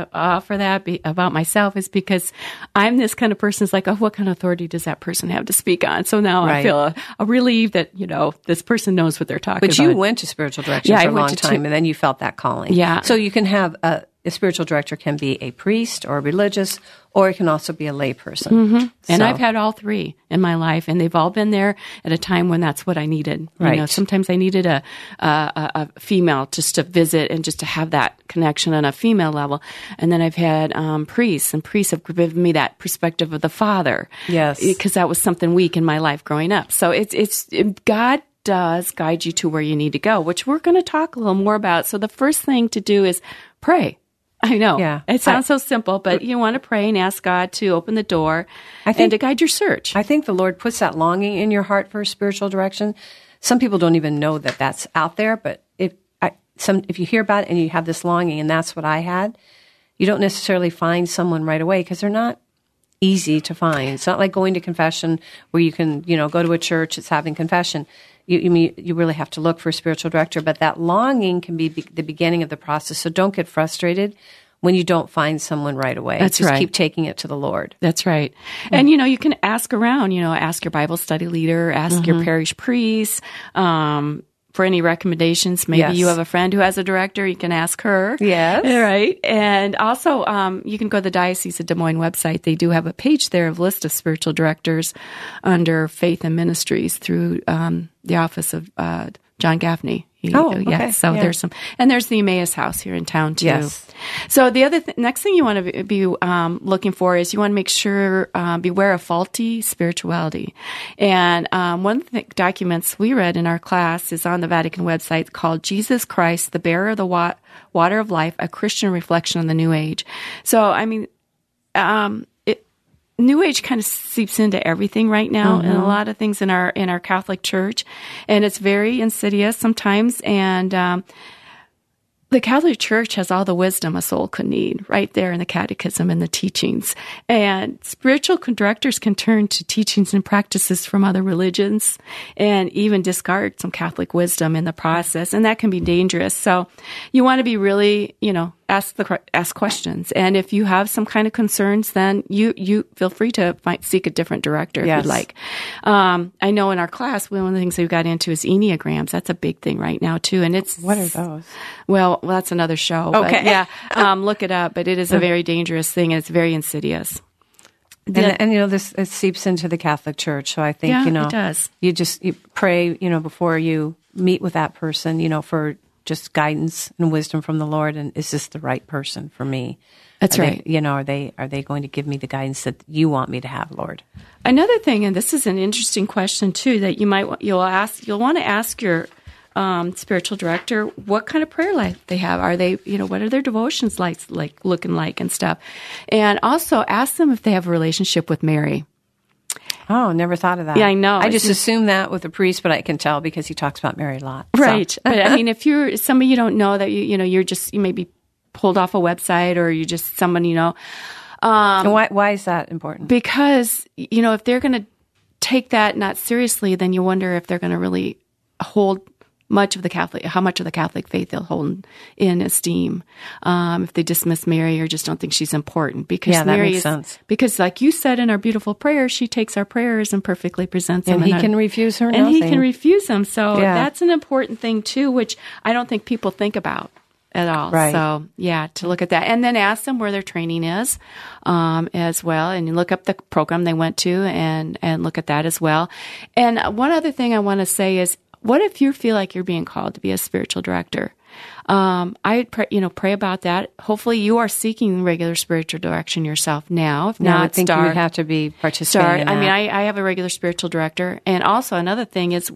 offer that about myself is because I'm this kind of person. It's like, oh, what kind of authority does that person have to speak on? So now I feel a relief that, you know, this person knows what they're talking about. But you went to spiritual direction for a long time, and then you felt that calling. Yeah. So you can have a spiritual director can be a priest or a religious, or it can also be a lay person. Mm-hmm. And I've had all three in my life, and they've all been there at a time when that's what I needed. Right. You know, sometimes I needed a female just to visit and just to have that connection on a female level. And then I've had priests, and priests have given me that perspective of the Father. Yes. Because that was something weak in my life growing up. So it's God does guide you to where you need to go, which we're going to talk a little more about. So the first thing to do is pray. I know. Yeah. It sounds so simple, but you want to pray and ask God to open the door and to guide your search. I think the Lord puts that longing in your heart for spiritual direction. Some people don't even know that that's out there, but if you hear about it and you have this longing, and that's what I had, you don't necessarily find someone right away because they're not easy to find. It's not like going to confession where you can, you know, go to a church that's having confession. You really have to look for a spiritual director, but that longing can be the beginning of the process. So don't get frustrated when you don't find someone right away. That's just right. Keep taking it to the Lord. That's right. Mm-hmm. And, you know, you can ask around, you know, ask your Bible study leader, ask mm-hmm. your parish priest, for any recommendations. Maybe yes. you have a friend who has a director, you can ask her. Yes. Right. And also, you can go to the Diocese of Des Moines website. They do have a page there of list of spiritual directors under Faith and Ministries through the office of John Gaffney. Okay. Yeah. So yeah. There's some, and there's the Emmaus House here in town too. Yes. So the other next thing you want to be looking for is you want to make sure, beware of faulty spirituality. And one of the documents we read in our class is on the Vatican website called Jesus Christ, the Bearer of the Water of Life, a Christian Reflection on the New Age. So, I mean, New Age kind of seeps into everything right now, mm-hmm. and a lot of things in our Catholic Church, and it's very insidious sometimes. And the Catholic Church has all the wisdom a soul could need right there in the Catechism and the teachings. And spiritual directors can turn to teachings and practices from other religions, and even discard some Catholic wisdom in the process, and that can be dangerous. So, you want to be really, you know, ask questions, and if you have some kind of concerns, then you feel free to seek a different director yes. if you'd like. I know in our class, one of the things that we got into is Enneagrams. That's a big thing right now too, and it's what are those? Well, that's another show. Okay, but yeah, look it up. But it is a very dangerous thing, and it's very insidious. And you know, this it seeps into the Catholic Church. So I think yeah, you know, it does. You pray, you know, before you meet with that person, you know, for just guidance and wisdom from the Lord, and is this the right person for me? That's right. You know, are they going to give me the guidance that you want me to have, Lord? Another thing, and this is an interesting question too, that you'll want to ask your spiritual director what kind of prayer life they have. Are they, you know, what are their devotions like looking like and stuff? And also ask them if they have a relationship with Mary. Oh, never thought of that. Yeah, I know. I just assume that with a priest, but I can tell because he talks about Mary a lot. So. Right. But I mean, if you're somebody you don't know that, you may be pulled off a website or you're just someone you know. And why is that important? Because, you know, if they're going to take that not seriously, then you wonder if they're going to really hold how much of the Catholic faith they'll hold in esteem if they dismiss Mary or just don't think she's important. Because yeah, that Mary makes sense. Because like you said in our beautiful prayer, she takes our prayers and perfectly presents them. And he can refuse her nothing. And he can refuse them. So yeah. That's an important thing too, which I don't think people think about at all. Right. So yeah, to look at that. And then ask them where their training is as well. And you look up the program they went to and look at that as well. And one other thing I want to say is, what if you feel like you're being called to be a spiritual director? Pray about that. Hopefully, you are seeking regular spiritual direction yourself now. If not, I think you would have to be participating. In that. I mean, I have a regular spiritual director, and also another thing is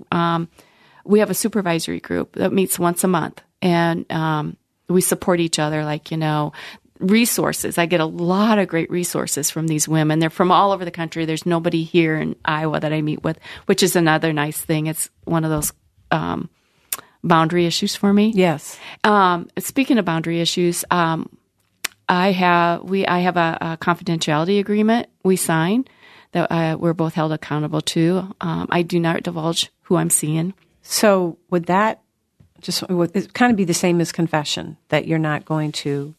we have a supervisory group that meets once a month, and we support each other. Like you know. Resources. I get a lot of great resources from these women. They're from all over the country. There's nobody here in Iowa that I meet with, which is another nice thing. It's one of those boundary issues for me. Yes. Speaking of boundary issues, I have a confidentiality agreement we sign that we're both held accountable to. I do not divulge who I'm seeing. So would that it kind of be the same as confession that you're not going to?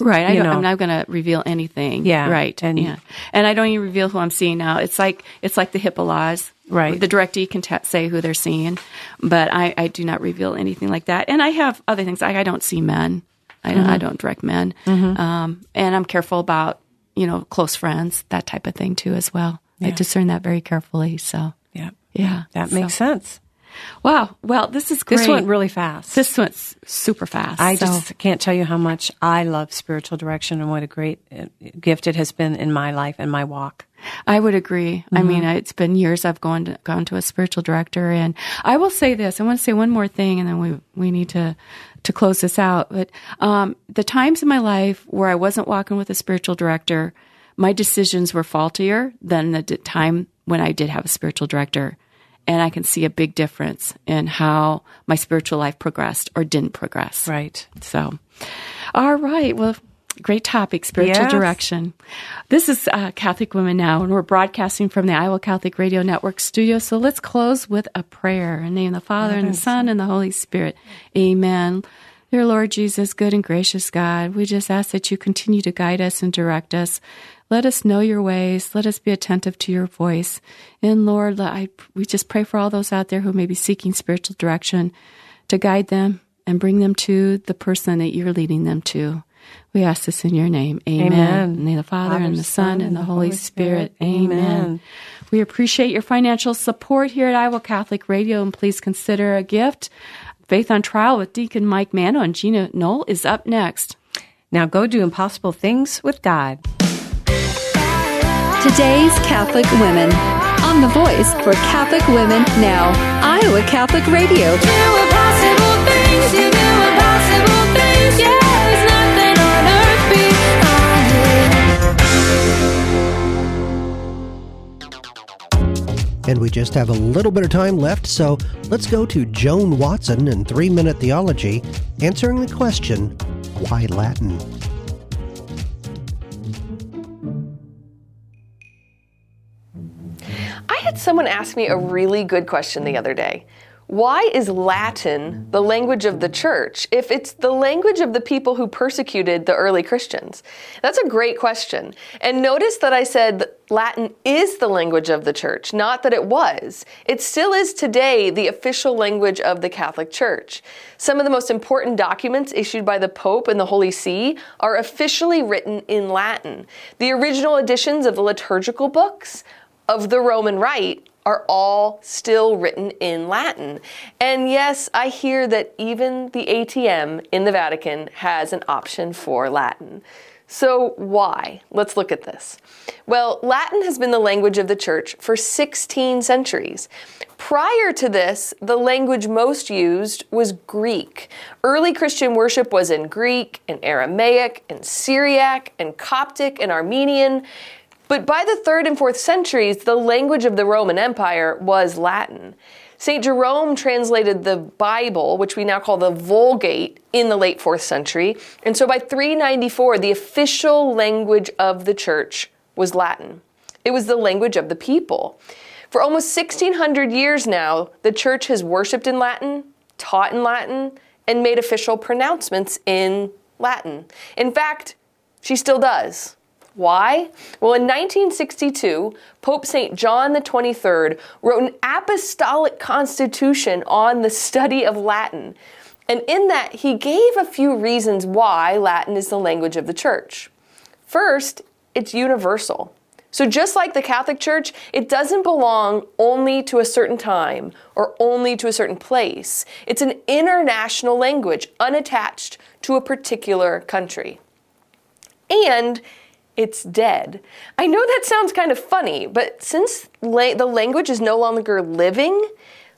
Right, I'm not going to reveal anything. Yeah, right. And yeah, and I don't even reveal who I'm seeing now. It's like the HIPAA laws. Right, the directee can say who they're seeing, but I do not reveal anything like that. And I have other things. Like I don't see men. I don't direct men. Mm-hmm. And I'm careful about close friends, that type of thing too as well. Yeah. I discern that very carefully. So yeah, that makes sense. Wow. Well, this is great. This went really fast. This went super fast. I just can't tell you how much I love spiritual direction and what a great gift it has been in my life and my walk. I would agree. Mm-hmm. I mean, it's been years I've gone to a spiritual director. And I will say this. I want to say one more thing, and then we need to close this out. But the times in my life where I wasn't walking with a spiritual director, my decisions were faultier than the time when I did have a spiritual director. And I can see a big difference in how my spiritual life progressed or didn't progress. Right. So, all right. Well, Great topic, spiritual direction. This is Catholic Women Now, and we're broadcasting from the Iowa Catholic Radio Network studio. So let's close with a prayer. In the name of the Father, and the Son, and the Holy Spirit. Amen. Dear Lord Jesus, good and gracious God, we just ask that you continue to guide us and direct us. Let us know your ways. Let us be attentive to your voice. And Lord, we just pray for all those out there who may be seeking spiritual direction to guide them and bring them to the person that you're leading them to. We ask this in your name. Amen. Amen. In the name of the Father, and the Son, and the Holy Spirit. Amen. We appreciate your financial support here at Iowa Catholic Radio, and please consider a gift. Faith on Trial with Deacon Mike Mano and Gina Knoll is up next. Now go do impossible things with God. Today's Catholic Women on the voice for Catholic Women Now, Iowa Catholic Radio. Do impossible things, you do impossible things, yeah. And we just have a little bit of time left, so let's go to Joan Watson in 3-Minute Theology, answering the question, why Latin? I had someone ask me a really good question the other day. Why is Latin the language of the church if it's the language of the people who persecuted the early Christians? That's a great question. And notice that I said Latin is the language of the church, not that it was. It still is today the official language of the Catholic Church. Some of the most important documents issued by the Pope and the Holy See are officially written in Latin. The original editions of the liturgical books of the Roman Rite are all still written in Latin. And yes, I hear that even the ATM in the Vatican has an option for Latin. So why? Let's look at this. Well, Latin has been the language of the Church for 16 centuries. Prior to this, the language most used was Greek. Early Christian worship was in Greek, and Aramaic, and Syriac, and Coptic, and Armenian. But by the 3rd and 4th centuries, the language of the Roman Empire was Latin. St. Jerome translated the Bible, which we now call the Vulgate, in the late 4th century. And so by 394, the official language of the Church was Latin. It was the language of the people. For almost 1,600 years now, the Church has worshipped in Latin, taught in Latin, and made official pronouncements in Latin. In fact, she still does. Why? Well, in 1962, Pope St. John XXIII wrote an apostolic constitution on the study of Latin, and in that he gave a few reasons why Latin is the language of the Church. First, it's universal. So just like the Catholic Church, it doesn't belong only to a certain time or only to a certain place. It's an international language, unattached to a particular country. And it's dead. I know that sounds kind of funny, but since the language is no longer living,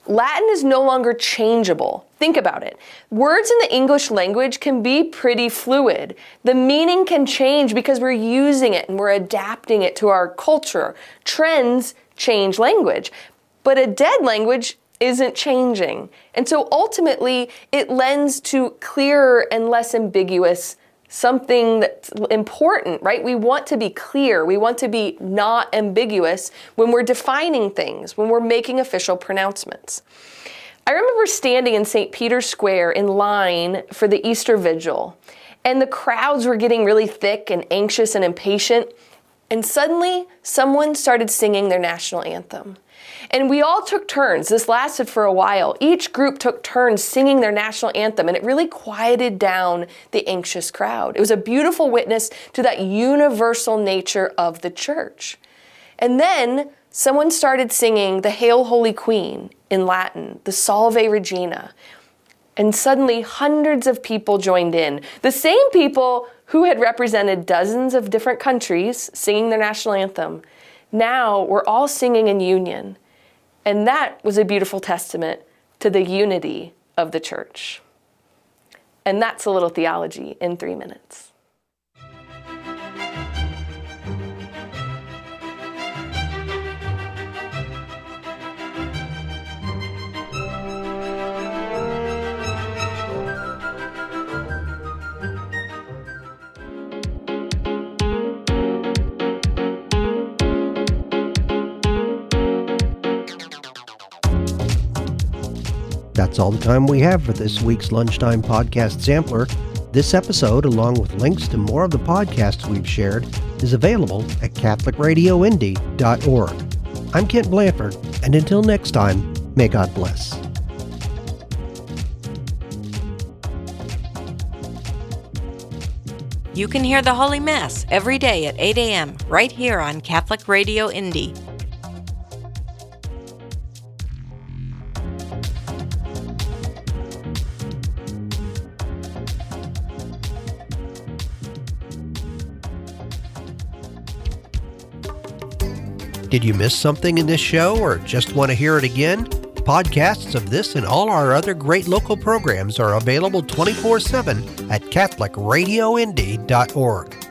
Latin is no longer changeable. Think about it. Words in the English language can be pretty fluid. The meaning can change because we're using it and we're adapting it to our culture. Trends change language, but a dead language isn't changing. And so ultimately, it lends to clearer and less ambiguous something that's important, right? We want to be clear. We want to be not ambiguous when we're defining things, when we're making official pronouncements. I remember standing in St. Peter's Square in line for the Easter Vigil, and the crowds were getting really thick and anxious and impatient, and suddenly someone started singing their national anthem. And we all took turns. This lasted for a while. Each group took turns singing their national anthem, and it really quieted down the anxious crowd. It was a beautiful witness to that universal nature of the Church. And then someone started singing the Hail Holy Queen in Latin, the Salve Regina. And suddenly hundreds of people joined in. The same people who had represented dozens of different countries singing their national anthem. Now we're all singing in union. And that was a beautiful testament to the unity of the Church. And that's a little theology in 3 minutes. That's all the time we have for this week's Lunchtime Podcast Sampler. This episode, along with links to more of the podcasts we've shared, is available at CatholicRadioIndy.org. I'm Kent Blanford, and until next time, may God bless. You can hear the Holy Mass every day at 8 a.m. right here on Catholic Radio Indy. Did you miss something in this show or just want to hear it again? Podcasts of this and all our other great local programs are available 24/7 at CatholicRadioIndy.org.